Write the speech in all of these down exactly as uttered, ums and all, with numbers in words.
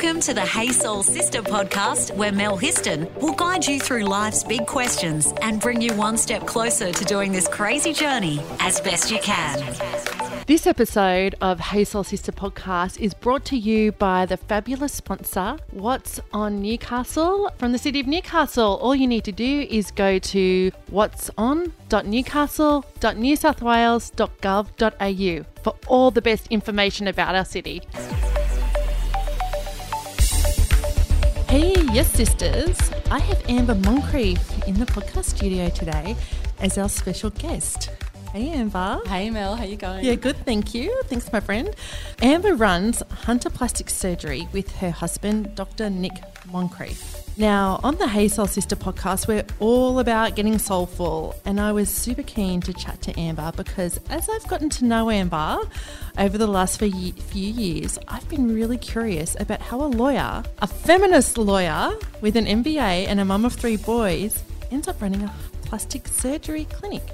Welcome to the Hey Soul Sister podcast, where Mel Histon will guide you through life's big questions and bring you one step closer to doing this crazy journey as best you can. This episode of Hey Soul Sister podcast is brought to you by the fabulous sponsor, What's On Newcastle from the city of Newcastle. All you need to do is go to what's on dot newcastle dot new south wales dot gov dot a u for all the best information about our city. Hey, yes, sisters. I have Amber Moncrief in the podcast studio today as our special guest. Hey, Amber. Hey, Mel. How you going? Yeah, good. Thank you. Thanks, my friend. Amber runs Hunter Plastic Surgery with her husband, Doctor Nick Moncrief. Now, on the Hey Soul Sister podcast, we're all about getting soulful, and I was super keen to chat to Amber because as I've gotten to know Amber over the last few years, I've been really curious about how a lawyer, a feminist lawyer with an M B A and a mum of three boys, ends up running a plastic surgery clinic.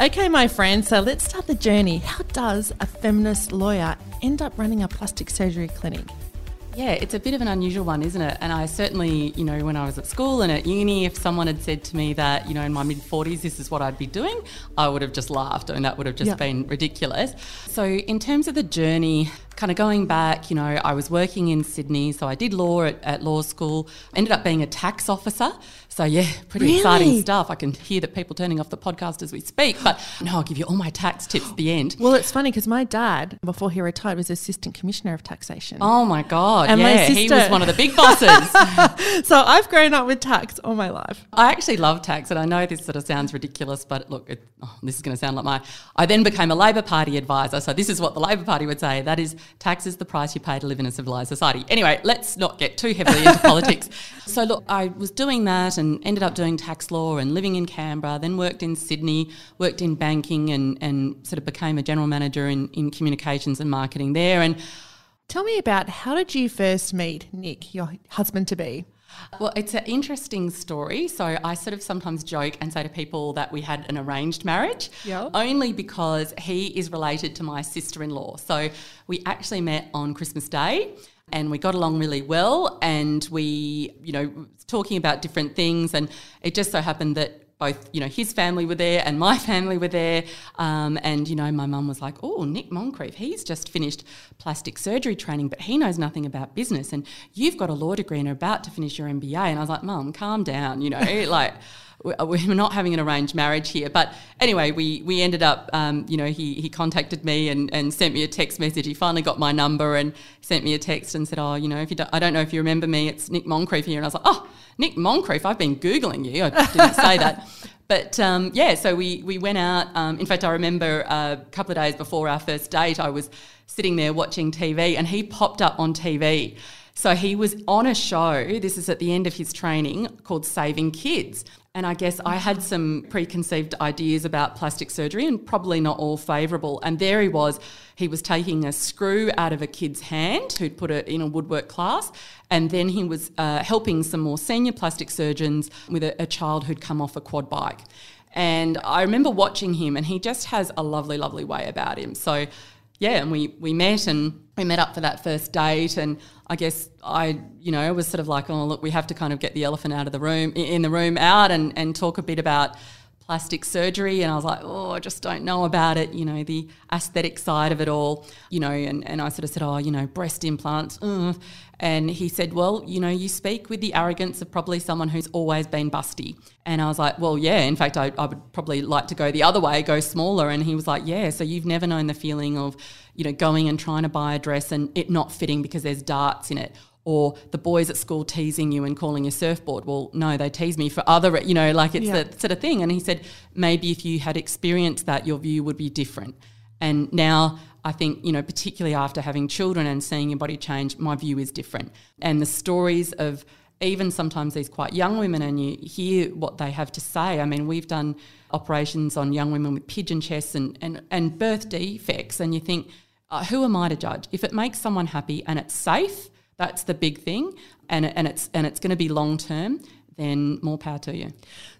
Okay, my friend, so let's start the journey. How does a feminist lawyer end up running a plastic surgery clinic? Yeah, it's a bit of an unusual one, isn't it? And I certainly, you know, when I was at school and at uni, if someone had said to me that, you know, in my mid forties, this is what I'd be doing, I would have just laughed, and that would have just yeah. been ridiculous. So in terms of the journey, kind of going back, you know, I was working in Sydney, so I did law at, at law school, ended up being a tax officer. So, yeah, pretty really? exciting stuff. I can hear that people turning off the podcast as we speak, but no, I'll give you all my tax tips at the end. Well, it's funny because my dad, before he retired, was assistant commissioner of taxation. Oh, my God, and yeah, my sister, he was one of the big bosses. So I've grown up with tax all my life. I actually love tax, and I know this sort of sounds ridiculous, but look, it, oh, this is going to sound like my – I then became a Labor Party advisor, so this is what the Labor Party would say, that is – tax is the price you pay to live in a civilised society. Anyway, let's not get too heavily into politics. So look, I was doing that and ended up doing tax law and living in Canberra, then worked in Sydney, worked in banking and, and sort of became a general manager in, in communications and marketing there. And tell me about how did you first meet Nick, your husband-to-be? Well, it's an interesting story. So I sort of sometimes joke and say to people that we had an arranged marriage, yep. only because he is related to my sister-in-law. So we actually met on Christmas Day and we got along really well, and we, you know, talking about different things, and it just so happened that both, you know, his family were there and my family were there, um, and, you know, my mum was like, oh, Nick Moncrief, he's just finished plastic surgery training but he knows nothing about business, and you've got a law degree and are about to finish your M B A. And I was like, Mum, calm down, you know, like we're not having an arranged marriage here. But anyway, we, we ended up, um, you know, he he contacted me and, and sent me a text message. He finally got my number and sent me a text and said, oh, you know, if you do, I don't know if you remember me, it's Nick Moncrief here. And I was like, oh, Nick Moncrief, I've been Googling you. I didn't say that. But, um, yeah, so we, we went out. Um, in fact, I remember a couple of days before our first date, I was sitting there watching T V and he popped up on T V. So he was on a show, this is at the end of his training, called Saving Kids. And I guess I had some preconceived ideas about plastic surgery and probably not all favourable. And there he was, he was taking a screw out of a kid's hand who'd put it in a woodwork class, and then he was uh, helping some more senior plastic surgeons with a, a child who'd come off a quad bike. And I remember watching him, and he just has a lovely, lovely way about him. So yeah, and we, we met and we met up for that first date, and I guess I, you know, was sort of like, oh, look, we have to kind of get the elephant out of the room, in the room out and, and talk a bit about plastic surgery. And I was like, oh, I just don't know about it, you know, the aesthetic side of it all, you know, and, and I sort of said, oh, you know, breast implants. Ugh. And he said, well, you know, you speak with the arrogance of probably someone who's always been busty. And I was like, well, yeah, in fact, I, I would probably like to go the other way, go smaller. And he was like, yeah, so you've never known the feeling of, you know, going and trying to buy a dress and it not fitting because there's darts in it. Or the boys at school teasing you and calling you surfboard. Well, no, they tease me for other, you know, like it's yeah. that sort of thing. And he said, maybe if you had experienced that, your view would be different. And now I think, you know, particularly after having children and seeing your body change, my view is different. And the stories of even sometimes these quite young women, and you hear what they have to say. I mean, we've done operations on young women with pigeon chests and, and, and birth defects, and you think, uh, who am I to judge? If it makes someone happy and it's safe, that's the big thing, and and it's and it's going to be long term, then more power to you.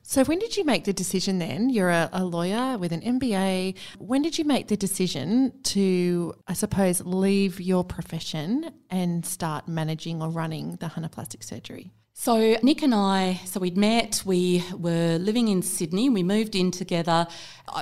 So when did you make the decision then? You're a, a lawyer with an M B A. When did you make the decision to, I suppose, leave your profession and start managing or running the Hunter Plastic Surgery? So Nick and I, so we'd met, we were living in Sydney, we moved in together.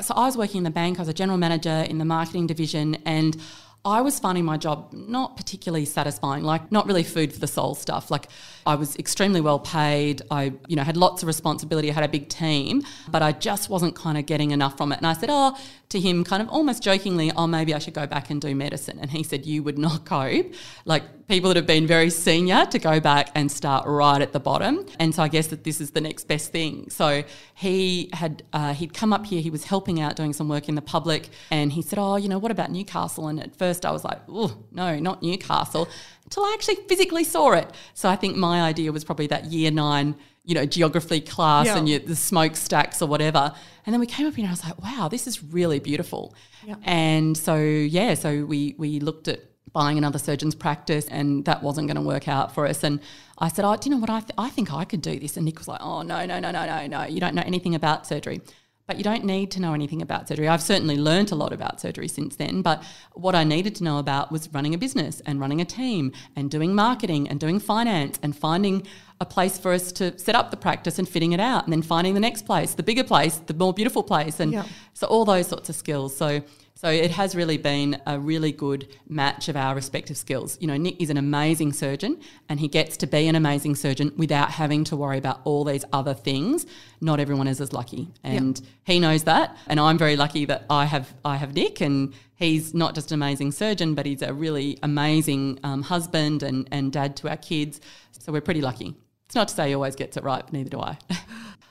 So I was working in the bank, I was a general manager in the marketing division, and I was finding my job not particularly satisfying, like not really food for the soul stuff. Like I was extremely well paid. I, you know, had lots of responsibility. I had a big team, but I just wasn't kind of getting enough from it. And I said, oh, to him kind of almost jokingly, oh, maybe I should go back and do medicine. And he said, you would not cope. Like people that have been very senior to go back and start right at the bottom. And so I guess that this is the next best thing. So he had, uh, he'd come up here, he was helping out doing some work in the public. And he said, oh, you know, what about Newcastle? And at first, I was like, oh, no, not Newcastle, until I actually physically saw it. So I think my idea was probably that year nine, you know, geography class yeah. and you, the smokestacks or whatever. And then we came up here and I was like, wow, this is really beautiful. Yeah. And so, yeah, so we we looked at buying another surgeon's practice and that wasn't going to work out for us. And I said, oh, do you know what, I, th- I think I could do this. And Nick was like, oh, no, no, no, no, no, no, you don't know anything about surgery. But you don't need to know anything about surgery. I've certainly learnt a lot about surgery since then, but what I needed to know about was running a business and running a team and doing marketing and doing finance and finding a place for us to set up the practice and fitting it out and then finding the next place, the bigger place, the more beautiful place, and yeah. so all those sorts of skills. So so it has really been a really good match of our respective skills. You know, Nick is an amazing surgeon and he gets to be an amazing surgeon without having to worry about all these other things. Not everyone is as lucky, and yep. he knows that, and I'm very lucky that I have I have Nick, and he's not just an amazing surgeon but he's a really amazing um, husband and, and dad to our kids. So we're pretty lucky. It's not to say he always gets it right, but neither do I.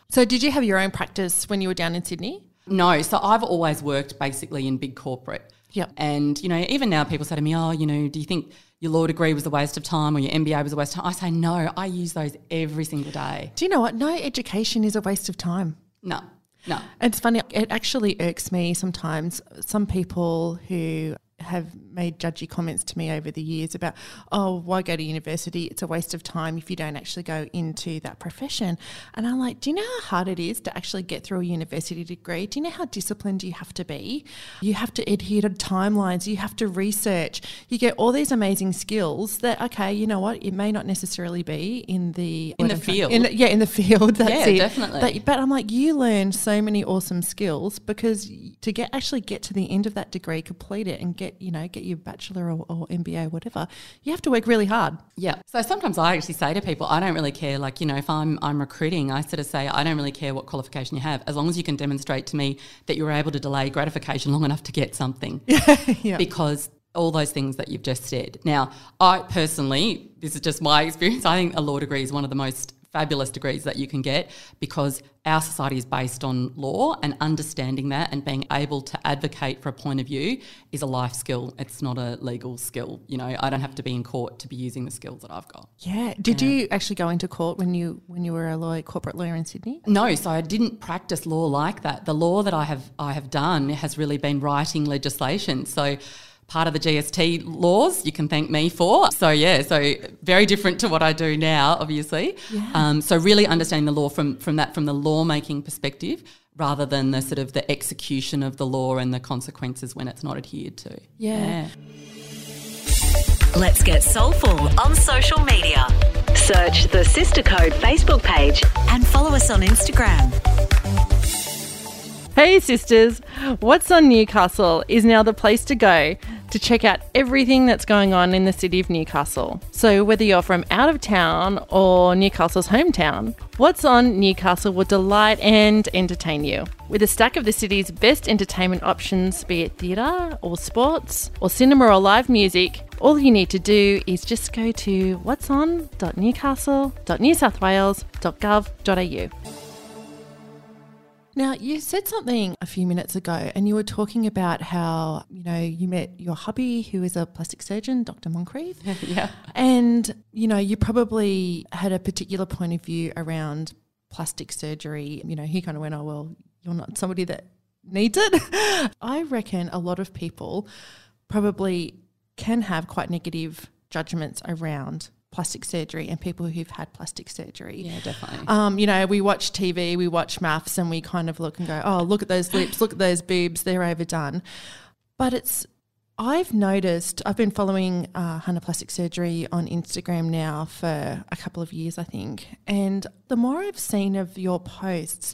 So did you have your own practice when you were down in Sydney? No, so I've always worked basically in big corporate. Yeah. And, you know, even now people say to me, oh, you know, do you think your law degree was a waste of time or your M B A was a waste of time? I say no, I use those every single day. Do you know what? No education is a waste of time. No, no. It's funny. It actually irks me sometimes, some people who have made judgy comments to me over the years about, oh, why go to university? It's a waste of time if you don't actually go into that profession. And I'm like, do you know how hard it is to actually get through a university degree? Do you know how disciplined you have to be? You have to adhere to timelines. You have to research. You get all these amazing skills that, okay, you know what? It may not necessarily be in the... In the field. In the, yeah, in the field. That's yeah, it. definitely. But, but I'm like, you learn so many awesome skills because to get actually get to the end of that degree, complete it and get you know, get your bachelor or, or M B A, whatever, you have to work really hard. Yeah. So sometimes I actually say to people, I don't really care. Like, you know, if I'm I'm recruiting, I sort of say, I don't really care what qualification you have, as long as you can demonstrate to me that you were able to delay gratification long enough to get something. yeah. Because all those things that you've just said. Now, I personally, this is just my experience, I think a law degree is one of the most fabulous degrees that you can get because our society is based on law, and understanding that and being able to advocate for a point of view is a life skill. It's not a legal skill. You know, I don't have to be in court to be using the skills that I've got. Yeah. Did yeah. you actually go into court when you when you were a lawyer, corporate lawyer in Sydney? No, so I didn't practice law like that. The law that I have I have done has really been writing legislation. So part of the G S T laws you can thank me for. So, yeah, so very different to what I do now, obviously. Yeah. Um, so really understanding the law from, from that, from the lawmaking perspective rather than the sort of the execution of the law and the consequences when it's not adhered to. Yeah. yeah. Let's get soulful on social media. Search the Sister Code Facebook page and follow us on Instagram. Hey sisters, What's On Newcastle is now the place to go to check out everything that's going on in the city of Newcastle. So whether you're from out of town or Newcastle's hometown, What's On Newcastle will delight and entertain you. With a stack of the city's best entertainment options, be it theatre or sports or cinema or live music, all you need to do is just go to what's on dot newcastle dot new south wales dot gov dot a u. Now, you said something a few minutes ago and you were talking about how, you know, you met your hubby who is a plastic surgeon, Doctor Moncrief. yeah. And, you know, you probably had a particular point of view around plastic surgery. You know, he kind of went, oh, well, you're not somebody that needs it. I reckon a lot of people probably can have quite negative judgments around plastic surgery and people who've had plastic surgery. Yeah, definitely. Um, you know, we watch T V, we watch maths, and we kind of look and go, oh, look at those lips, look at those boobs, they're overdone. But it's I've noticed, I've been following uh, Hunter Plastic Surgery on Instagram now for a couple of years, I think, and the more I've seen of your posts,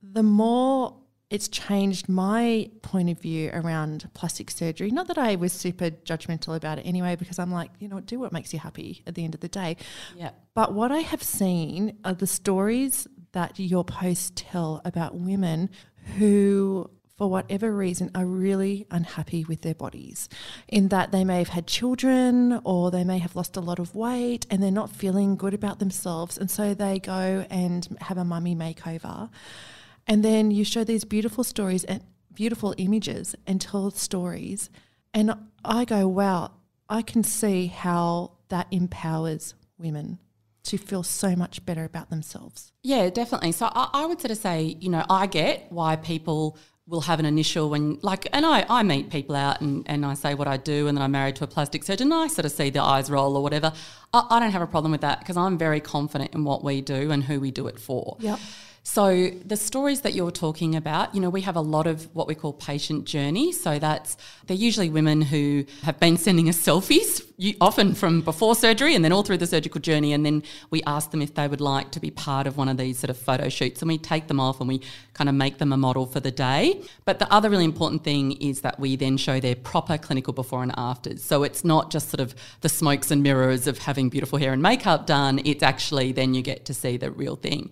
the more it's changed my point of view around plastic surgery. Not that I was super judgmental about it anyway, because I'm like, you know, do what makes you happy at the end of the day. Yeah. But what I have seen are the stories that your posts tell about women who, for whatever reason, are really unhappy with their bodies, in that they may have had children or they may have lost a lot of weight and they're not feeling good about themselves, and so they go and have a mummy makeover. And then you show these beautiful stories and beautiful images and tell stories. And I go, wow, I can see how that empowers women to feel so much better about themselves. Yeah, definitely. So I, I would sort of say, you know, I get why people will have an initial when, like, and I, I meet people out and, and I say what I do, and then I'm married to a plastic surgeon, and I sort of see their eyes roll or whatever. I, I don't have a problem with that because I'm very confident in what we do and who we do it for. Yep. So the stories that you're talking about, you know, we have a lot of what we call patient journey. So that's, they're usually women who have been sending us selfies, often from before surgery and then all through the surgical journey. And then we ask them if they would like to be part of one of these sort of photo shoots, and we take them off and we kind of make them a model for the day. But the other really important thing is that we then show their proper clinical before and afters. So it's not just sort of the smokes and mirrors of having beautiful hair and makeup done. It's actually then you get to see the real thing.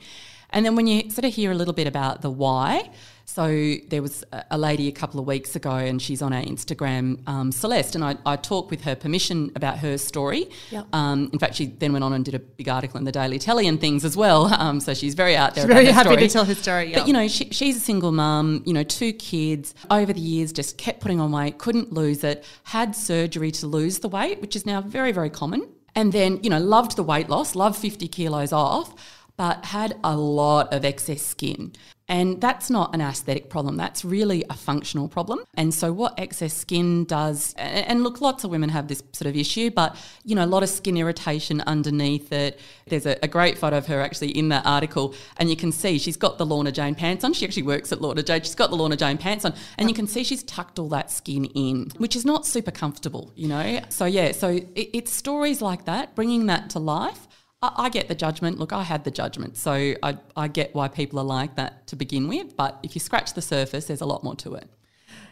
And then when you sort of hear a little bit about the why, so there was a lady a couple of weeks ago, and she's on our Instagram, um, Celeste, and I, I talked with her permission about her story. Yep. Um, in fact, she then went on and did a big article in the Daily Telly and things as well, um, so she's very out there she's about very her happy story. To tell her story, yeah. But, you know, she, she's a single mum, you know, two kids, over the years just kept putting on weight, couldn't lose it, had surgery to lose the weight, which is now very, very common, and then, you know, loved the weight loss, loved fifty kilos off, but had a lot of excess skin. And that's not an aesthetic problem. That's really a functional problem. And so what excess skin does, and look, lots of women have this sort of issue, but, you know, a lot of skin irritation underneath it. There's a, a great photo of her actually in that article, and you can see she's got the Lorna Jane pants on. She actually works at Lorna Jane. She's got the Lorna Jane pants on, and you can see she's tucked all that skin in, which is not super comfortable, you know. So, yeah, so it, it's stories like that, bringing that to life. I get the judgment. Look, I had the judgment, so I, I get why people are like that to begin with, but if you scratch the surface, there's a lot more to it.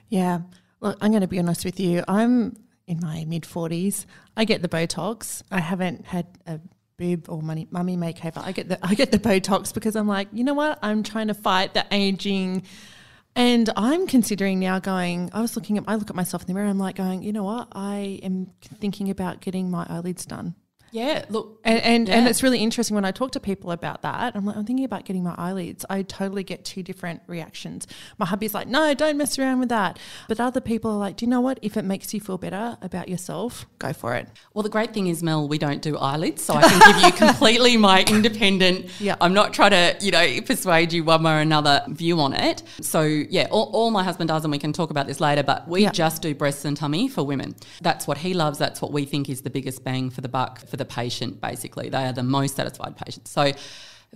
Yeah. Look, I'm going to be honest with you. I'm in my mid-forties. I get the Botox. I haven't had a boob or mummy makeover. I get the I get the Botox because I'm like, you know what? I'm trying to fight the aging. And I'm considering now going, I was looking at, I look at myself in the mirror, I'm like going, you know what? I am thinking about getting my eyelids done. Yeah, look, and and, yeah. and it's really interesting when I talk to people about that. I'm like, I'm thinking about getting my eyelids. I totally get two different reactions. My hubby's like, no, don't mess around with that. But other people are like, do you know what? If it makes you feel better about yourself, go for it. Well, the great thing is, Mel, we don't do eyelids, so I can give you completely my independent. Yeah, I'm not trying to, you know, persuade you one way or another view on it. So yeah, all, all my husband does, and we can talk about this later. But we yeah. just do breasts and tummy for women. That's what he loves. That's what we think is the biggest bang for the buck for the. The patient, basically. They are the most satisfied patients. So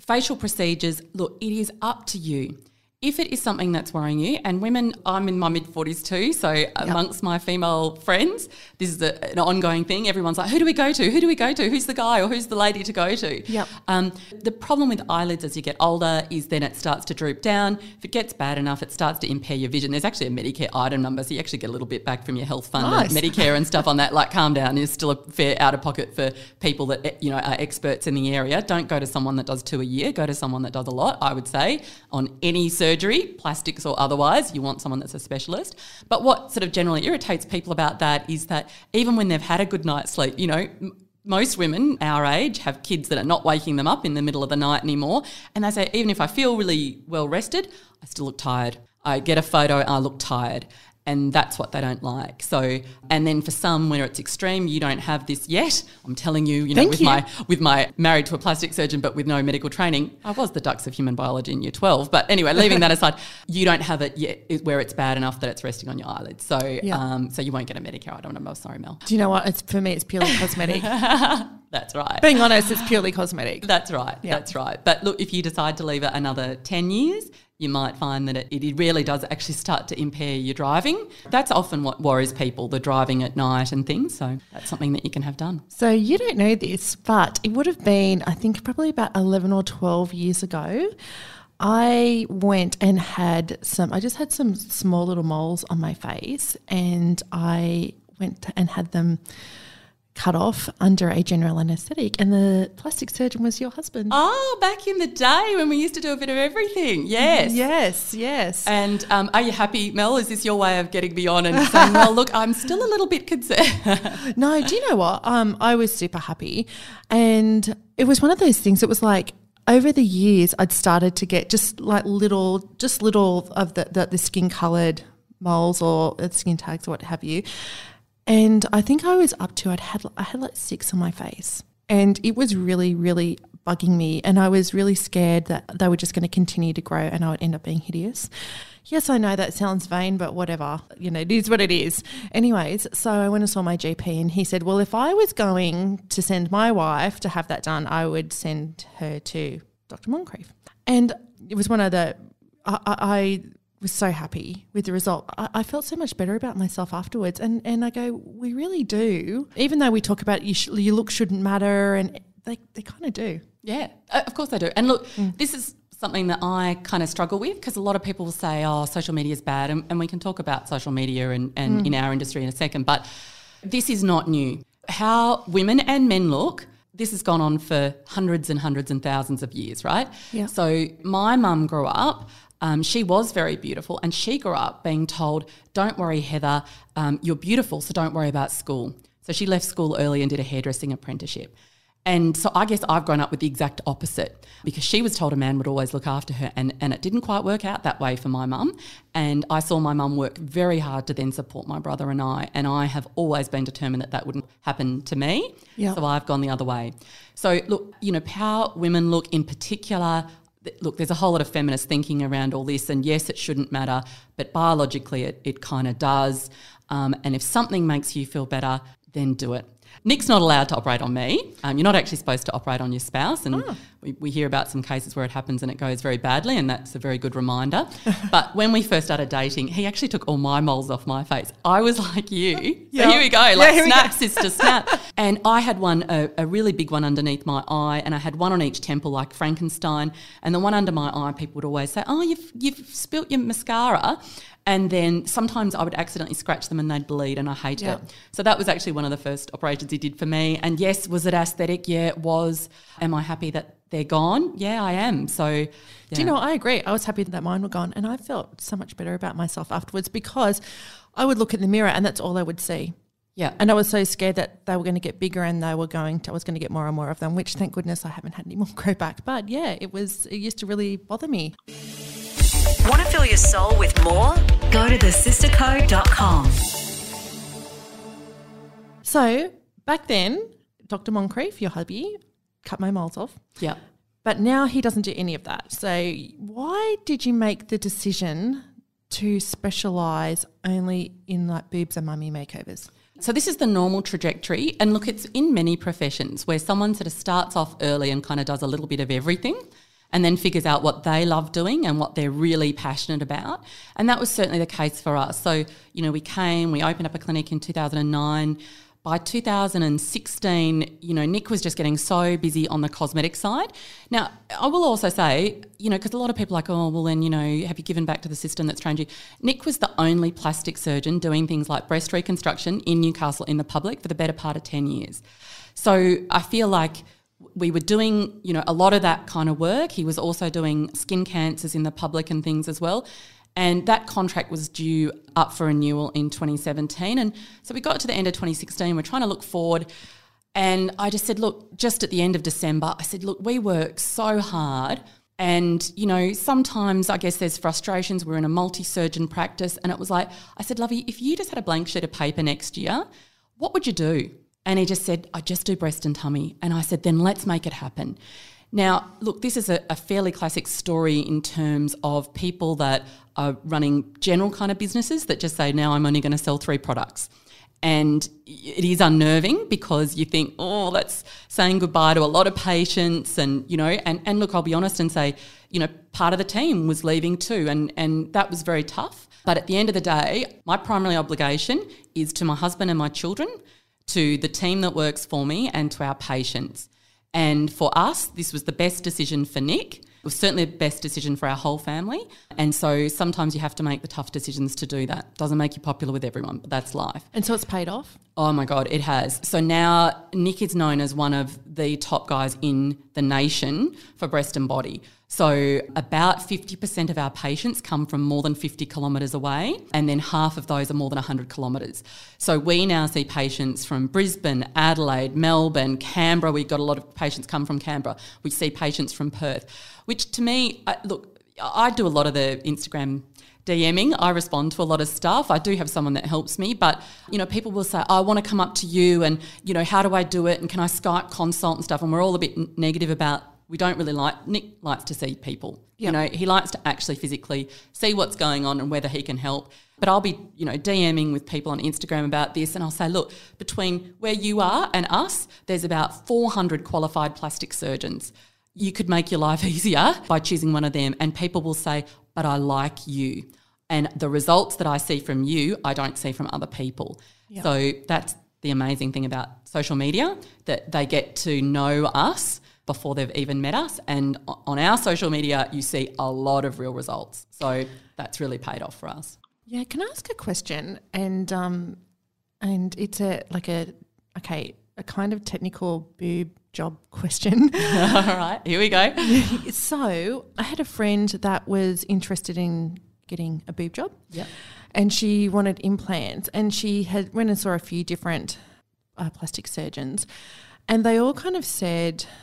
facial procedures, look, it is up to you. If it is something that's worrying you, and women, I'm in my mid-forties too, so yep. amongst my female friends, this is a, an ongoing thing. Everyone's like, who do we go to? Who do we go to? Who's the guy or who's the lady to go to? Yep. Um, the problem with eyelids as you get older is then it starts to droop down. If it gets bad enough, it starts to impair your vision. There's actually a Medicare item number, so you actually get a little bit back from your health fund nice. And Medicare and stuff on that. Like, calm down. There's still a fair out-of-pocket for people that, you know, are experts in the area. Don't go to someone that does two a year. Go to someone that does a lot, I would say, on any surgery. Surgery, plastics or otherwise, you want someone that's a specialist. But what sort of generally irritates people about that is that even when they've had a good night's sleep, you know, m- most women our age have kids that are not waking them up in the middle of the night anymore. And they say, even if I feel really well rested, I still look tired. I get a photo, I look tired. And that's what they don't like. So, and then for some, where it's extreme, you don't have this yet. I'm telling you, you know, Thank with you. my with my married to a plastic surgeon, but with no medical training, I was the Dux of human biology in year twelve. But anyway, leaving that aside, you don't have it yet where it's bad enough that it's resting on your eyelids. So, yeah. um, so you won't get a Medicare. I don't know. I'm sorry, Mel. Do you know what? It's for me, it's purely cosmetic. That's right. Being honest, it's purely cosmetic. That's right. Yeah. That's right. But look, if you decide to leave it another ten years, you might find that it, it really does actually start to impair your driving. That's often what worries people, the driving at night and things. So that's something that you can have done. So you don't know this, but it would have been, I think, probably about eleven or twelve years ago, I went and had some, I just had some small little moles on my face, and I went and had them cut off under a general anaesthetic, and the plastic surgeon was your husband. Oh, back in the day when we used to do a bit of everything. Yes. Yes, yes. And um, are you happy, Mel? Is this your way of getting beyond and saying, well, look, I'm still a little bit concerned? No, do you know what? Um, I was super happy, and it was one of those things. It was like, over the years, I'd started to get just like little, just little of the, the, the skin coloured moles or skin tags or what have you. And I think I was up to, I'd had, I had like six on my face, and it was really, really bugging me. And I was really scared that they were just going to continue to grow and I would end up being hideous. Yes, I know that sounds vain, but whatever, you know, it is what it is. Anyways, so I went and saw my G P, and he said, well, if I was going to send my wife to have that done, I would send her to Doctor Moncrief. And it was one of the, I, I was so happy with the result. I, I felt so much better about myself afterwards. And, and I go, we really do. Even though we talk about you sh- your look shouldn't matter, and they, they kind of do. Yeah, of course they do. And look, mm. this is something that I kind of struggle with, because a lot of people will say, oh, social media is bad, and, and we can talk about social media and, and mm. in our industry in a second, but this is not new. How women and men look, this has gone on for hundreds and hundreds and thousands of years, right? Yeah. So my mum grew up, um, she was very beautiful, and she grew up being told, don't worry, Heather, um, you're beautiful, so don't worry about school. So she left school early and did a hairdressing apprenticeship. And so I guess I've grown up with the exact opposite, because she was told a man would always look after her, and, and it didn't quite work out that way for my mum. And I saw my mum work very hard to then support my brother and I, and I have always been determined that that wouldn't happen to me. Yep. So I've gone the other way. So look, you know, how women look in particular, look, there's a whole lot of feminist thinking around all this, and yes, it shouldn't matter, but biologically it, it kind of does. Um, and if something makes you feel better, then do it. Nick's not allowed to operate on me. Um, you're not actually supposed to operate on your spouse, and oh. we, we hear about some cases where it happens and it goes very badly, and that's a very good reminder. But when we first started dating, he actually took all my moles off my face. I was like you. Yeah. So here we go, like yeah, snap, go. Sister, snap. And I had one, a, a really big one underneath my eye, and I had one on each temple like Frankenstein, and the one under my eye, people would always say, oh, you've, you've spilt your mascara. And then sometimes I would accidentally scratch them and they'd bleed, and I hate yeah. it. So that was actually one of the first operations he did for me. And yes, was it aesthetic? Yeah, it was. Am I happy that they're gone? Yeah, I am. So yeah. Do you know, I agree. I was happy that mine were gone, and I felt so much better about myself afterwards, because I would look in the mirror and that's all I would see. Yeah. And I was so scared that they were going to get bigger, and they were going to, I was going to get more and more of them, which thank goodness I haven't had any more grow back. But yeah, it was, it used to really bother me. Want to fill your soul with more? Go to the sister co dot com. So back then, Doctor Moncrief, your hubby, cut my moles off. Yeah. But now he doesn't do any of that. So why did you make the decision to specialise only in like boobs and mummy makeovers? So this is the normal trajectory. And look, it's in many professions where someone sort of starts off early and kind of does a little bit of everything, and then figures out what they love doing and what they're really passionate about. And that was certainly the case for us. So, you know, we came, we opened up a clinic in two thousand nine. By two thousand sixteen, you know, Nick was just getting so busy on the cosmetic side. Now, I will also say, you know, because a lot of people are like, oh, well then, you know, have you given back to the system that's trained you? Nick was the only plastic surgeon doing things like breast reconstruction in Newcastle in the public for the better part of ten years. So I feel like we were doing, you know, a lot of that kind of work. He was also doing skin cancers in the public and things as well. And that contract was due up for renewal in twenty seventeen. And so we got to the end of twenty sixteen. We're trying to look forward. And I just said, look, just at the end of December, I said, look, we work so hard. And, you know, sometimes I guess there's frustrations. We're in a multi-surgeon practice. And it was like, I said, Lovey, if you just had a blank sheet of paper next year, what would you do? And he just said, I just do breast and tummy. And I said, then let's make it happen. Now, look, this is a, a fairly classic story in terms of people that are running general kind of businesses that just say, now I'm only going to sell three products. And it is unnerving because you think, oh, that's saying goodbye to a lot of patients and, you know, and, and look, I'll be honest and say, you know, part of the team was leaving too, and, and that was very tough. But at the end of the day, my primary obligation is to my husband and my children, to the team that works for me, and to our patients. And for us, this was the best decision for Nick. It was certainly the best decision for our whole family. And so sometimes you have to make the tough decisions to do that. It doesn't make you popular with everyone, but that's life. And so it's paid off? Oh, my God, it has. So now Nick is known as one of the top guys in the nation for breast and body. So about fifty percent of our patients come from more than fifty kilometres away, and then half of those are more than one hundred kilometres. So we now see patients from Brisbane, Adelaide, Melbourne, Canberra. We've got a lot of patients come from Canberra. We see patients from Perth, which to me, I, look, I do a lot of the Instagram DMing. I respond to a lot of stuff. I do have someone that helps me, but, you know, people will say, oh, I want to come up to you and, you know, how do I do it, and can I Skype consult and stuff? And we're all a bit negative about We don't really like, Nick likes to see people, yep. You know, he likes to actually physically see what's going on and whether he can help. But I'll be, you know, DMing with people on Instagram about this, and I'll say, look, between where you are and us, there's about four hundred qualified plastic surgeons. You could make your life easier by choosing one of them. And people will say, but I like you. And the results that I see from you, I don't see from other people. Yep. So that's the amazing thing about social media, that they get to know us before they've even met us. And on our social media, you see a lot of real results. So that's really paid off for us. Yeah, can I ask a question? And um, and it's a like a, okay, a kind of technical boob job question. All right, here we go. So I had a friend that was interested in getting a boob job. Yeah. And she wanted implants, and she had went and saw a few different uh, plastic surgeons, and they all kind of said –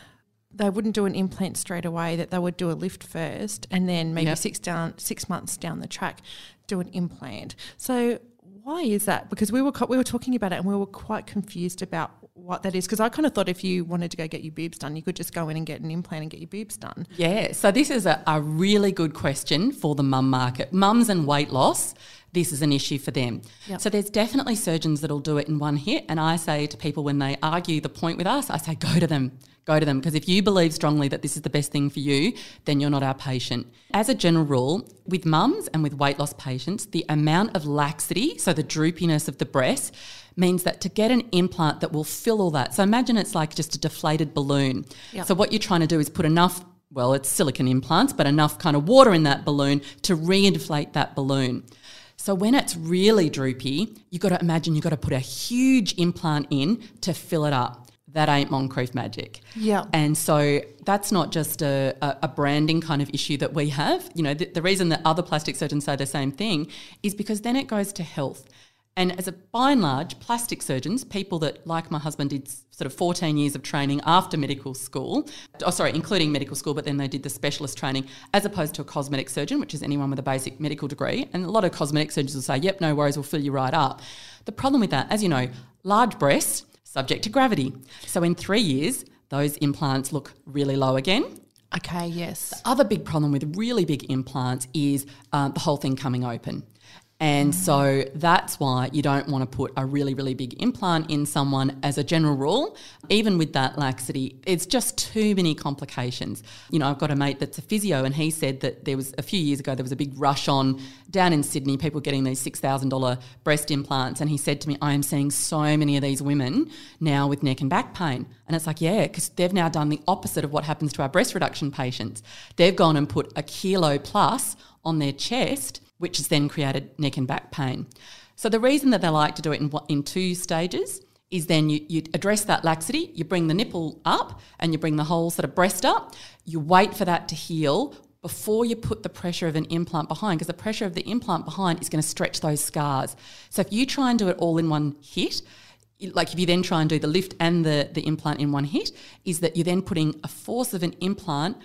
they wouldn't do an implant straight away, that they would do a lift first and then maybe yep. six down six months down the track do an implant. So why is that? Because we were we were talking about it and we were quite confused about what that is, because I kind of thought if you wanted to go get your boobs done, you could just go in and get an implant and get your boobs done. Yeah, so this is a, a really good question for the mum market. Mums and weight loss, this is an issue for them. Yep. So there's definitely surgeons that'll do it in one hit, and I say to people when they argue the point with us, I say go to them. Go to them, because if you believe strongly that this is the best thing for you, then you're not our patient. As a general rule, with mums and with weight loss patients, the amount of laxity, so the droopiness of the breast, means that to get an implant that will fill all that, so imagine it's like just a deflated balloon. Yep. So what you're trying to do is put enough, well, it's silicone implants, but enough kind of water in that balloon to reinflate that balloon. So when it's really droopy, you've got to imagine you've got to put a huge implant in to fill it up. That ain't Moncrief magic. Yeah. And so that's not just a, a, a branding kind of issue that we have. You know, the, the reason that other plastic surgeons say the same thing is because then it goes to health. And as a by and large, plastic surgeons, people that, like my husband, did sort of fourteen years of training after medical school, oh, sorry, including medical school, but then they did the specialist training, as opposed to a cosmetic surgeon, which is anyone with a basic medical degree. And a lot of cosmetic surgeons will say, yep, no worries, we'll fill you right up. The problem with that, as you know, large breasts, subject to gravity. So in three years, those implants look really low again. Okay, yes. The other big problem with really big implants is um, the whole thing coming open. And mm. so that's why you don't want to put a really, really big implant in someone as a general rule. Even with that laxity, it's just too many complications. You know, I've got a mate that's a physio, and he said that there was a few years ago there was a big rush on down in Sydney, people getting these six thousand dollars breast implants. And he said to me, I am seeing so many of these women now with neck and back pain. And it's like, yeah, because they've now done the opposite of what happens to our breast reduction patients. They've gone and put a kilo plus on their chest, which has then created neck and back pain. So the reason that they like to do it in, in two stages is then you, you address that laxity, you bring the nipple up and you bring the whole sort of breast up, you wait for that to heal before you put the pressure of an implant behind, because the pressure of the implant behind is going to stretch those scars. So if you try and do it all in one hit, like if you then try and do the lift and the, the implant in one hit, is that you're then putting a force of an implant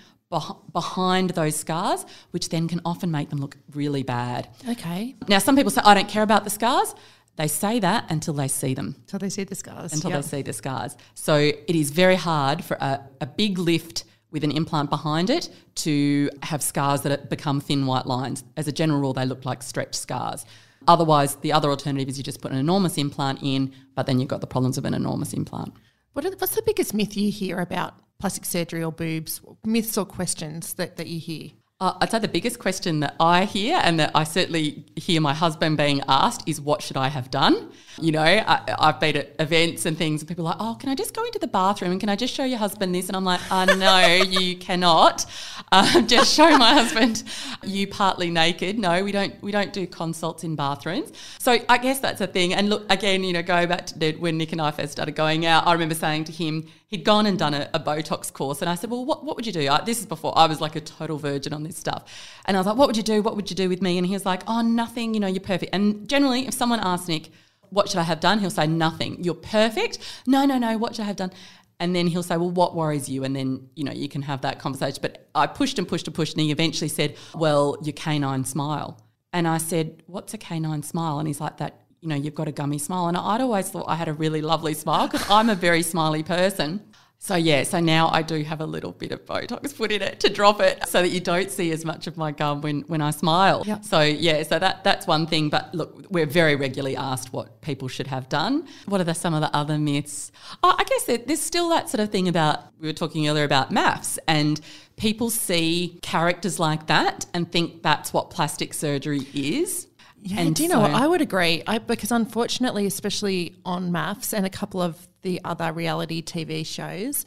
behind those scars, which then can often make them look really bad. Okay. Now, some people say, I don't care about the scars. They say that until they see them. Until they see the scars. Until yep. they see the scars. So it is very hard for a, a big lift with an implant behind it to have scars that become thin white lines. As a general rule, they look like stretched scars. Otherwise, the other alternative is you just put an enormous implant in, but then you've got the problems of an enormous implant. What are the, what's the biggest myth you hear about plastic surgery or boobs, myths or questions that, that you hear? Uh, I'd say the biggest question that I hear and that I certainly hear my husband being asked is, what should I have done? You know, I, I've been at events and things and people are like, oh, can I just go into the bathroom and can I just show your husband this? And I'm like, oh, no, you cannot. Uh, just show my husband you partly naked. No, we don't we don't do consults in bathrooms. So I guess that's a thing. And look, again, you know, going back to when Nick and I first started going out, I remember saying to him, he'd gone and done a, a Botox course and I said, well, what, what would you do? I, this is before, I was like a total virgin on this stuff. And I was like, what would you do? What would you do with me? And he was like, oh, nothing, you know, you're perfect. And generally, if someone asks Nick, what should I have done? He'll say, nothing, you're perfect. No, no, no, what should I have done? And then he'll say, well, what worries you? And then, you know, you can have that conversation. But I pushed and pushed and pushed and he eventually said, well, your canine smile. And I said, what's a canine smile? And he's like, that, you know, you've got a gummy smile. And I'd always thought I had a really lovely smile because I'm a very smiley person. So, yeah, so now I do have a little bit of Botox put in it to drop it so that you don't see as much of my gum when, when I smile. Yep. So, yeah, so that that's one thing. But, look, we're very regularly asked what people should have done. What are the, some of the other myths? Oh, I guess there, there's still that sort of thing about, we were talking earlier about maths, and people see characters like that and think that's what plastic surgery is. Yeah, and do you know what? I would agree I, because unfortunately, especially on maths and a couple of the other reality T V shows,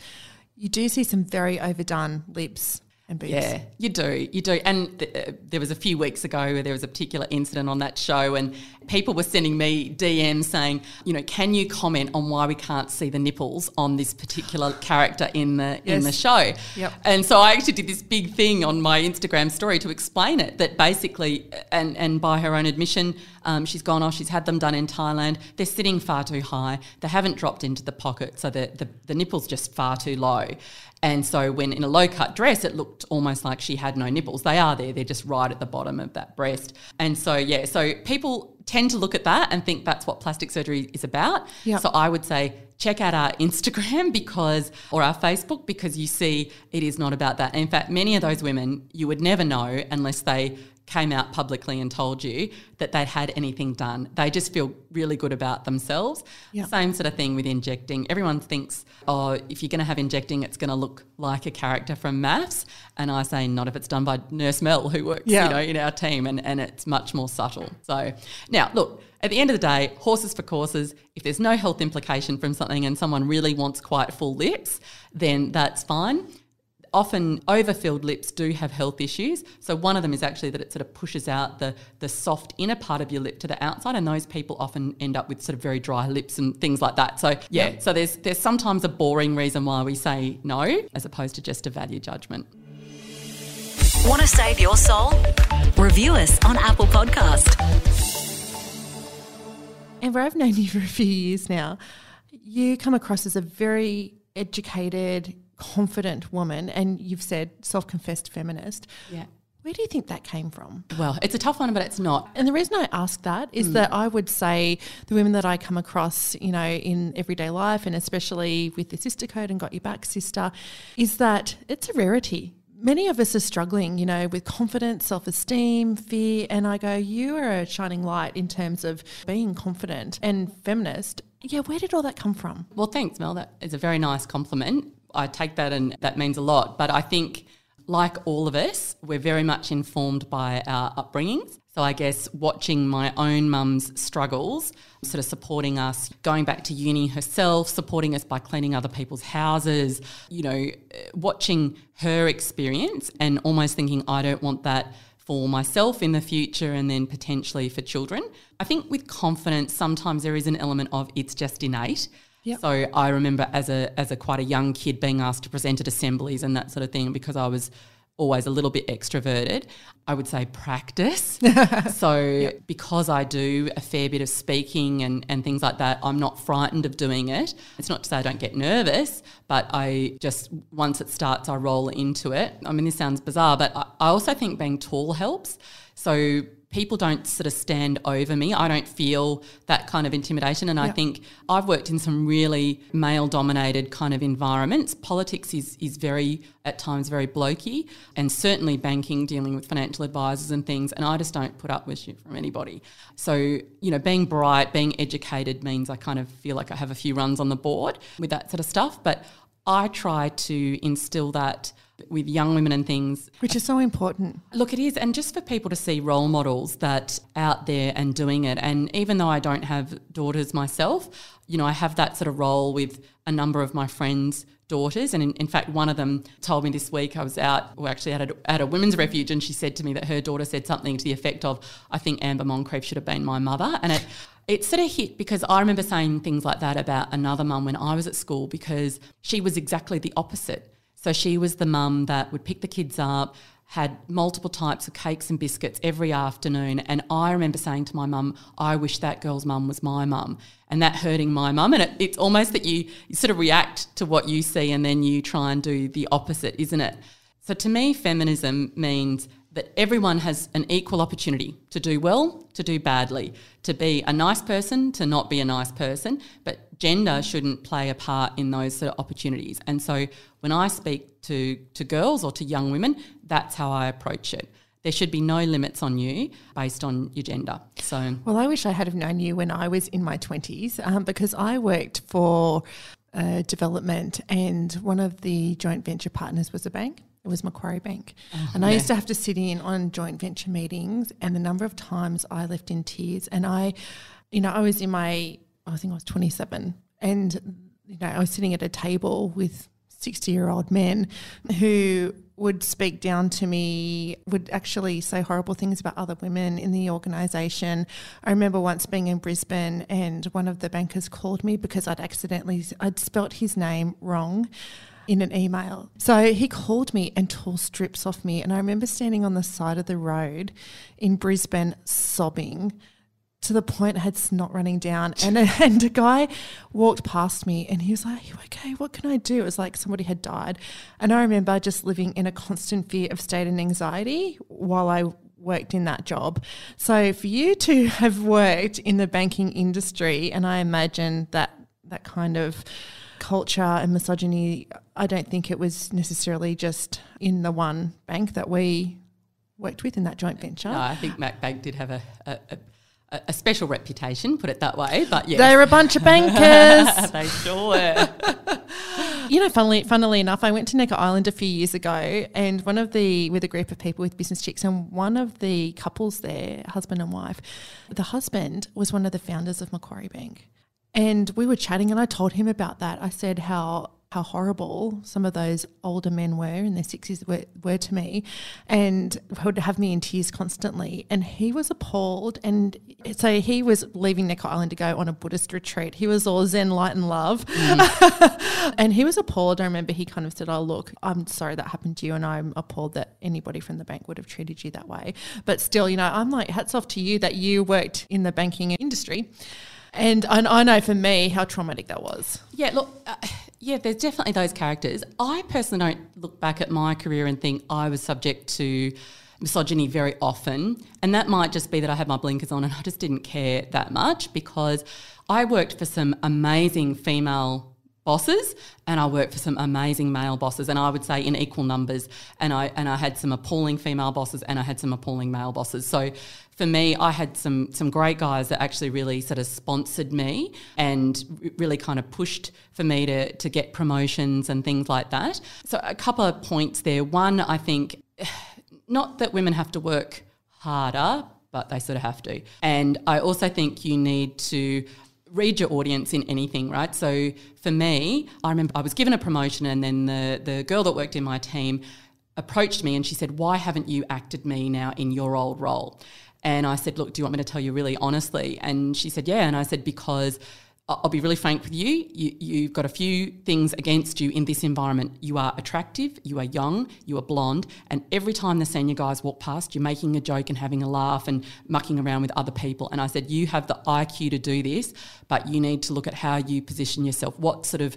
you do see some very overdone lips and boobs. Yeah, you do, you do. And th- uh, there was a few weeks ago where there was a particular incident on that show and people were sending me D Ms saying, you know, can you comment on why we can't see the nipples on this particular character in the yes. in the show? Yep. And so I actually did this big thing on my Instagram story to explain it, that basically, and, and by her own admission, Um, she's gone off, she's had them done in Thailand. They're sitting far too high. They haven't dropped into the pocket, so the, the, the nipple's just far too low. And so when in a low-cut dress, it looked almost like she had no nipples. They are there. They're just right at the bottom of that breast. And so, yeah, so people tend to look at that and think that's what plastic surgery is about. Yep. So I would say check out our Instagram because or our Facebook because you see it is not about that. And in fact, many of those women you would never know unless they came out publicly and told you that they'd had anything done. They just feel really good about themselves. Yep. Same sort of thing with injecting. Everyone thinks, oh, if you're going to have injecting, it's going to look like a character from maths. And I say not if it's done by Nurse Mel, who works yeah. you know, in our team, and, and it's much more subtle. So now, look, at the end of the day, horses for courses. If there's no health implication from something and someone really wants quite full lips, then that's fine. Often overfilled lips do have health issues. So one of them is actually that it sort of pushes out the, the soft inner part of your lip to the outside, and those people often end up with sort of very dry lips and things like that. So, yeah, yep. so there's there's sometimes a boring reason why we say no as opposed to just a value judgment. Want to save your soul? Review us on Apple Podcast. Amber, I've known you for a few years now. You come across as a very educated, confident woman, and you've said self-confessed feminist. Yeah. Where do you think that came from? Well, it's a tough one, but it's not. And the reason I ask that is mm. that I would say the women that I come across, you know, in everyday life, and especially with the sister code and Got Your Back Sister, is that it's a rarity. Many of us are struggling, you know, with confidence, self-esteem, fear, and I go, you are a shining light in terms of being confident and feminist. Yeah, where did all that come from? Well, thanks, Mel. That is a very nice compliment. I take that and that means a lot. But I think, like all of us, we're very much informed by our upbringings. So I guess watching my own mum's struggles, sort of supporting us, going back to uni herself, supporting us by cleaning other people's houses, you know, watching her experience and almost thinking, I don't want that for myself in the future and then potentially for children. I think with confidence, sometimes there is an element of it's just innate. Yep. So I remember as a as a quite a young kid being asked to present at assemblies and that sort of thing because I was always a little bit extroverted. I would say practice. So yep. because I do a fair bit of speaking and, and things like that, I'm not frightened of doing it. It's not to say I don't get nervous, but I just, once it starts, I roll into it. I mean, this sounds bizarre, but I, I also think being tall helps. So people don't sort of stand over me. I don't feel that kind of intimidation. And yep. I think I've worked in some really male-dominated kind of environments. Politics is is very, at times, very blokey, and certainly banking, dealing with financial advisors and things, and I just don't put up with shit from anybody. So, you know, being bright, being educated means I kind of feel like I have a few runs on the board with that sort of stuff. But I try to instill that with young women and things. Which is so important. Look, it is. And just for people to see role models that out there and doing it. And even though I don't have daughters myself, you know, I have that sort of role with a number of my friends' daughters. And in, in fact, one of them told me this week, I was out, well, actually at a, at a women's refuge, and she said to me that her daughter said something to the effect of, I think Amber Moncrief should have been my mother. And it, it sort of hit, because I remember saying things like that about another mum when I was at school, because she was exactly the opposite. So she was the mum that would pick the kids up, had multiple types of cakes and biscuits every afternoon. And I remember saying to my mum, I wish that girl's mum was my mum. And that hurting my mum. And it, it's almost that you, you sort of react to what you see and then you try and do the opposite, isn't it? So to me, feminism means that everyone has an equal opportunity to do well, to do badly, to be a nice person, to not be a nice person, but gender shouldn't play a part in those sort of opportunities. And so when I speak to, to girls or to young women, that's how I approach it. There should be no limits on you based on your gender. So, well, I wish I had have known you when I was in my twenties um, because I worked for uh, development, and one of the joint venture partners was a bank. It was Macquarie Bank. Oh, and I yeah. used to have to sit in on joint venture meetings, and the number of times I left in tears. And I, you know, I was in my, I think I was twenty-seven, and, you know, I was sitting at a table with sixty-year-old men who would speak down to me, would actually say horrible things about other women in the organisation. I remember once being in Brisbane, and one of the bankers called me because I'd accidentally, I'd spelt his name wrong in an email. So he called me and tore strips off me, and I remember standing on the side of the road in Brisbane sobbing to the point I had snot running down, and a, and a guy walked past me and he was like, "You okay? What can I do?" It was like somebody had died. And I remember just living in a constant fear of state and anxiety while I worked in that job. So for you to have worked in the banking industry, and I imagine that that kind of culture and misogyny, I don't think it was necessarily just in the one bank that we worked with in that joint venture. No, I think Mac Bank did have a, a, a, a special reputation, put it that way, but yeah. They're a bunch of bankers. They sure were. You know, funnily, funnily enough, I went to Necker Island a few years ago, and one of the, with a group of people with business chicks, and one of the couples there, husband and wife, the husband was one of the founders of Macquarie Bank. And we were chatting, and I told him about that. I said how how horrible some of those older men were in their sixties were, were to me, and would have me in tears constantly. And he was appalled. And so he was leaving Necker Island to go on a Buddhist retreat. He was all zen, light and love. Mm. And he was appalled. I remember he kind of said, "Oh, look, I'm sorry that happened to you, and I'm appalled that anybody from the bank would have treated you that way." But still, you know, I'm like, hats off to you that you worked in the banking industry. And I know for me how traumatic that was. Yeah, look, uh, yeah, there's definitely those characters. I personally don't look back at my career and think I was subject to misogyny very often. And that might just be that I had my blinkers on and I just didn't care that much, because I worked for some amazing female bosses, and I worked for some amazing male bosses, and I would say in equal numbers, and I and I had some appalling female bosses and I had some appalling male bosses. So for me, I had some some great guys that actually really sort of sponsored me and really kind of pushed for me to to get promotions and things like that. So a couple of points there. One, I think, not that women have to work harder, but they sort of have to. And I also think you need to read your audience in anything, right? So for me, I remember I was given a promotion, and then the, the girl that worked in my team approached me and she said, "Why haven't you acted me now in your old role?" And I said, "Look, do you want me to tell you really honestly?" And she said, "Yeah." And I said, "Because I'll be really frank with you, you you've got a few things against you in this environment. You are attractive, you are young, you are blonde, and every time the senior guys walk past, you're making a joke and having a laugh and mucking around with other people." And I said, "You have the I Q to do this, but you need to look at how you position yourself, what sort of,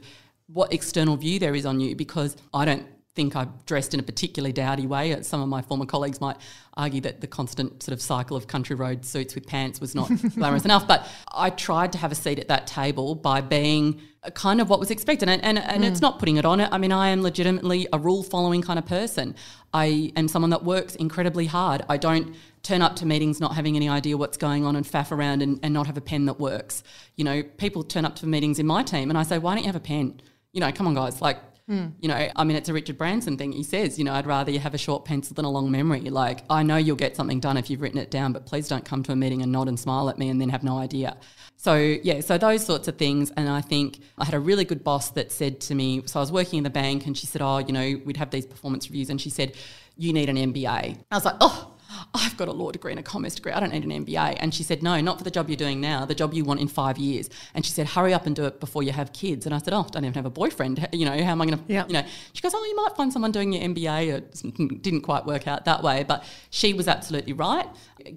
what external view there is on you, because I don't think I dressed in a particularly dowdy way. Some of my former colleagues might argue that the constant sort of cycle of country road suits with pants was not glamorous enough. But I tried to have a seat at that table by being kind of what was expected. And, and, and mm. it's not putting it on it. I mean, I am legitimately a rule-following kind of person. I am someone that works incredibly hard. I don't turn up to meetings not having any idea what's going on and faff around and, and not have a pen that works. You know, people turn up to meetings in my team and I say, why don't you have a pen? You know, come on, guys, like... Mm. You know, I mean, it's a Richard Branson thing. He says, you know, I'd rather you have a short pencil than a long memory. Like, I know you'll get something done if you've written it down, but please don't come to a meeting and nod and smile at me and then have no idea. So, yeah, so those sorts of things. And I think I had a really good boss that said to me, so I was working in the bank and she said, oh, you know, we'd have these performance reviews. And she said, you need an M B A. I was like, oh, I've got a law degree and a commerce degree. I don't need an M B A. And she said, no, not for the job you're doing now, the job you want in five years. And she said, hurry up and do it before you have kids. And I said, oh, I don't even have a boyfriend. You know, how am I going to, yep. you know. She goes, oh, you might find someone doing your M B A. It didn't quite work out that way. But she was absolutely right,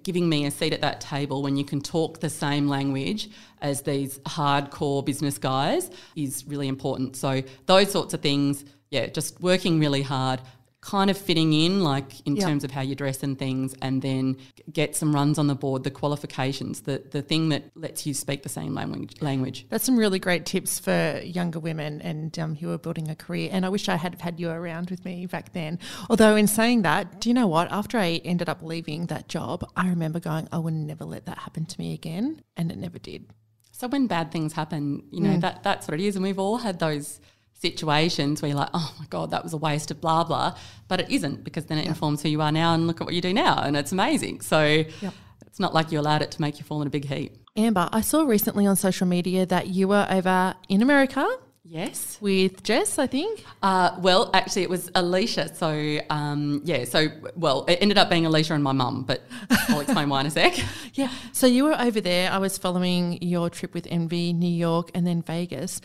giving me a seat at that table when you can talk the same language as these hardcore business guys is really important. So those sorts of things, yeah, just working really hard, kind of fitting in, like in yep. terms of how you dress and things, and then get some runs on the board, the qualifications, the the thing that lets you speak the same language. language. That's some really great tips for younger women and um, who are building a career. And I wish I had had you around with me back then. Although in saying that, do you know what? After I ended up leaving that job, I remember going, I would never let that happen to me again. And it never did. So when bad things happen, you know, mm. that that's what it is. And we've all had those situations where you're like, oh my God, that was a waste of blah, blah. But it isn't, because then it yeah. informs who you are now and look at what you do now, and it's amazing. So yep. it's not like you allowed it to make you fall in a big heap. Amber, I saw recently on social media that you were over in America. Yes. With Jess, I think. Uh, well, actually it was Alicia. So, um, yeah, so, well, it ended up being Alicia and my mum, but I'll explain why in a sec. Yeah. So you were over there. I was following your trip with Envy, New York, and then Vegas.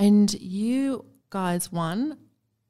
And you guys won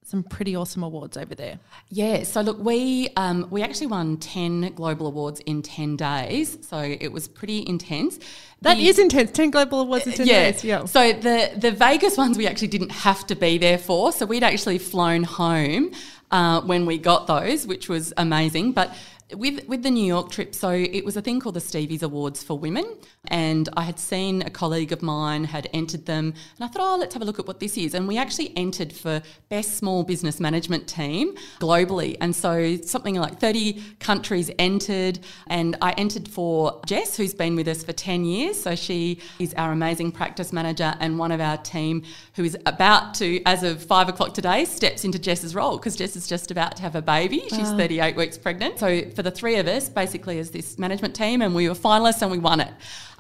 some pretty awesome awards over there. Yeah, so look, we um, we actually won ten global awards in ten days, so it was pretty intense. That the, is intense, ten global awards in ten yeah. days. Yeah. So the, the Vegas ones we actually didn't have to be there for, so we'd actually flown home uh, when we got those, which was amazing. But With with the New York trip, so it was a thing called the Stevie's Awards for Women, and I had seen a colleague of mine had entered them, and I thought, oh, let's have a look at what this is. And we actually entered for Best Small Business Management Team globally, and so something like thirty countries entered, and I entered for Jess, who's been with us for ten years, so she is our amazing practice manager and one of our team who is about to, as of five o'clock today, steps into Jess's role, because Jess is just about to have a baby. Wow. She's thirty-eight weeks pregnant, so for the three of us basically as this management team, and we were finalists and we won it.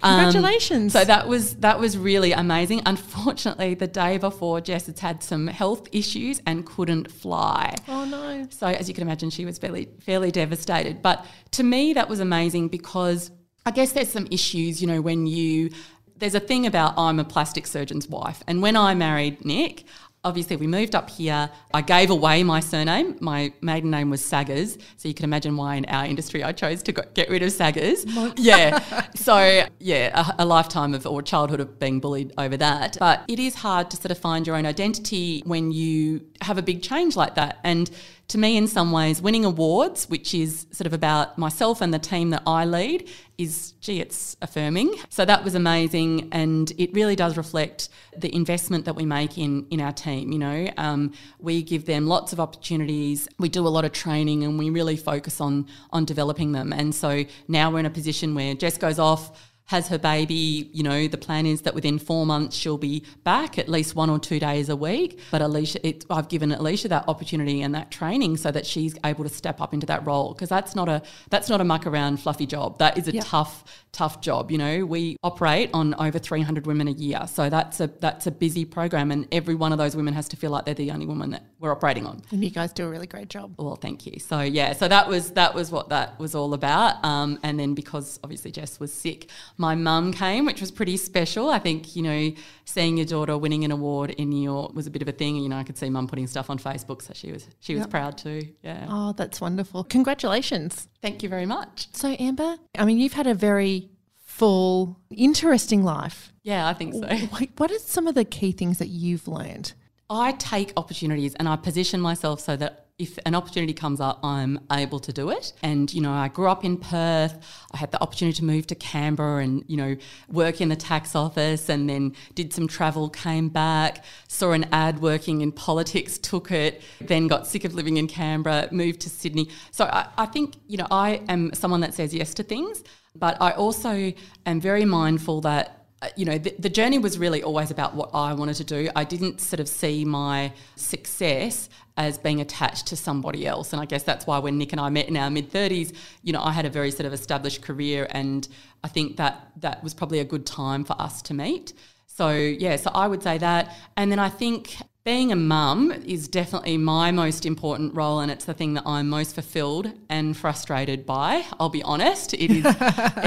Congratulations. Um, so that was that was really amazing. Unfortunately, the day before, Jess had had some health issues and couldn't fly. Oh no. So as you can imagine, she was fairly fairly devastated. But to me that was amazing, because I guess there's some issues, you know, when you there's a thing about I'm a plastic surgeon's wife, and when I married Nick, obviously, we moved up here. I gave away my surname. My maiden name was Saggers, so you can imagine why in our industry I chose to get rid of Saggers. Yeah. So, yeah, a, a lifetime of or childhood of being bullied over that. But it is hard to sort of find your own identity when you have a big change like that. And to me, in some ways, winning awards, which is sort of about myself and the team that I lead, is, gee, it's affirming. So that was amazing, and it really does reflect the investment that we make in, in our team, you know. Um, we give them lots of opportunities, we do a lot of training, and we really focus on on developing them. And so now we're in a position where Jess goes off, has her baby, you know, the plan is that within four months she'll be back at least one or two days a week. But Alicia, it, I've given Alicia that opportunity and that training so that she's able to step up into that role, because that's not a that's not a muck around fluffy job. That is a yep. tough, tough job. You know, we operate on over three hundred women a year. So that's a that's a busy program, and every one of those women has to feel like they're the only woman that we're operating on. And you guys do a really great job. Well, thank you. So, yeah, so that was that was what that was all about. Um, and then because obviously Jess was sick, my mum came, which was pretty special. I think, you know, seeing your daughter winning an award in New York was a bit of a thing. You know, I could see mum putting stuff on Facebook, so she was she was yep. proud too. Yeah. Oh, that's wonderful. Congratulations. Thank you very much. So, Amber, I mean, you've had a very full, interesting life. Yeah, I think so. What are some of the key things that you've learned I take opportunities and I position myself so that if an opportunity comes up, I'm able to do it. And, you know, I grew up in Perth. I had the opportunity to move to Canberra and, you know, work in the tax office, and then did some travel, came back, saw an ad working in politics, took it, then got sick of living in Canberra, moved to Sydney. So I, I think, you know, I am someone that says yes to things, but I also am very mindful that, you know, the, the journey was really always about what I wanted to do. I didn't sort of see my success as being attached to somebody else. And I guess that's why when Nick and I met in our mid-thirties, you know, I had a very sort of established career, and I think that that was probably a good time for us to meet. So, yeah, so I would say that. And then I think being a mum is definitely my most important role, and it's the thing that I'm most fulfilled and frustrated by. I'll be honest, it is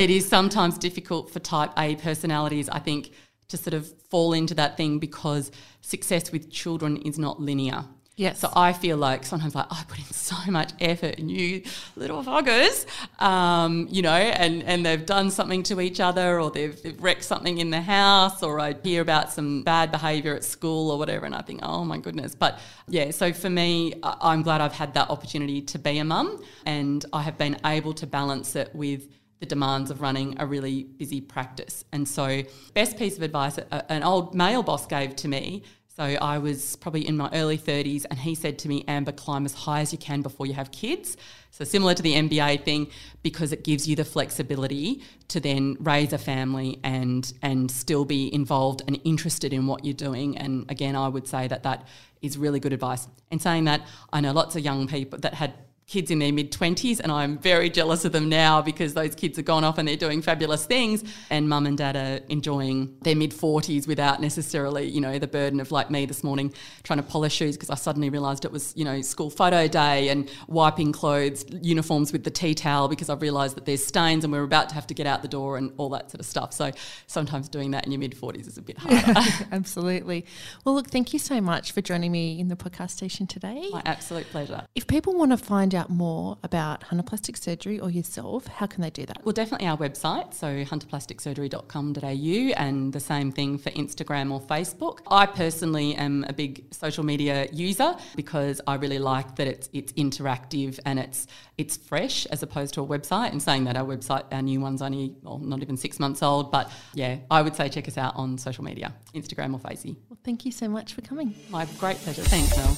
it is sometimes difficult for type A personalities, I think, to sort of fall into that thing, because success with children is not linear. Yes. So I feel like sometimes, like, oh, I put in so much effort and you little fuckers, um, you know, and, and they've done something to each other, or they've, they've wrecked something in the house, or I hear about some bad behaviour at school or whatever, and I think, oh my goodness. But yeah, so for me, I'm glad I've had that opportunity to be a mum, and I have been able to balance it with the demands of running a really busy practice. And so best piece of advice an old male boss gave to me, so I was probably in my early thirties, and he said to me, Amber, climb as high as you can before you have kids. So similar to the M B A thing, because it gives you the flexibility to then raise a family and and still be involved and interested in what you're doing. And again, I would say that that is really good advice. And saying that, I know lots of young people that had kids in their mid-twenties, and I'm very jealous of them now, because those kids are gone off and they're doing fabulous things, and mum and dad are enjoying their mid-forties without necessarily, you know, the burden of, like me this morning, trying to polish shoes because I suddenly realised it was, you know, school photo day, and wiping clothes, uniforms with the tea towel because I've realised that there's stains and we're about to have to get out the door and all that sort of stuff. So sometimes doing that in your mid-forties is a bit harder. Absolutely. Well, look, thank you so much for joining me in the podcast station today. My absolute pleasure. If people want to find out more about Hunter Plastic Surgery or yourself, how can they do that? Well, definitely our website, so hunter plastic surgery dot com dot a u, and the same thing for Instagram or Facebook. I personally am a big social media user because I really like that it's it's interactive and it's it's fresh as opposed to a website. And saying that, our website, our new one's only, well, not even six months old, but yeah, I would say check us out on social media, Instagram or Facey. Well, thank you so much for coming. My great pleasure. Thanks, Mel.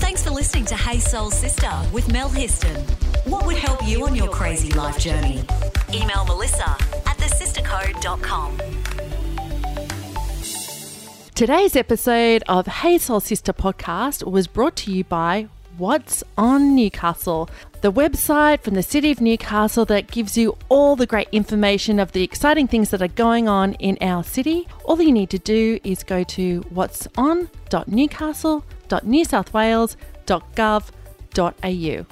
Thanks for listening to Hey Soul Sister with Mel Histon. What would help you on your crazy life journey? Email Melissa at the sister code dot com. Today's episode of Hey Soul Sister podcast was brought to you by What's On Newcastle, the website from the City of Newcastle that gives you all the great information of the exciting things that are going on in our city. All you need to do is go to what's on dot newcastle dot new south wales dot gov dot a u.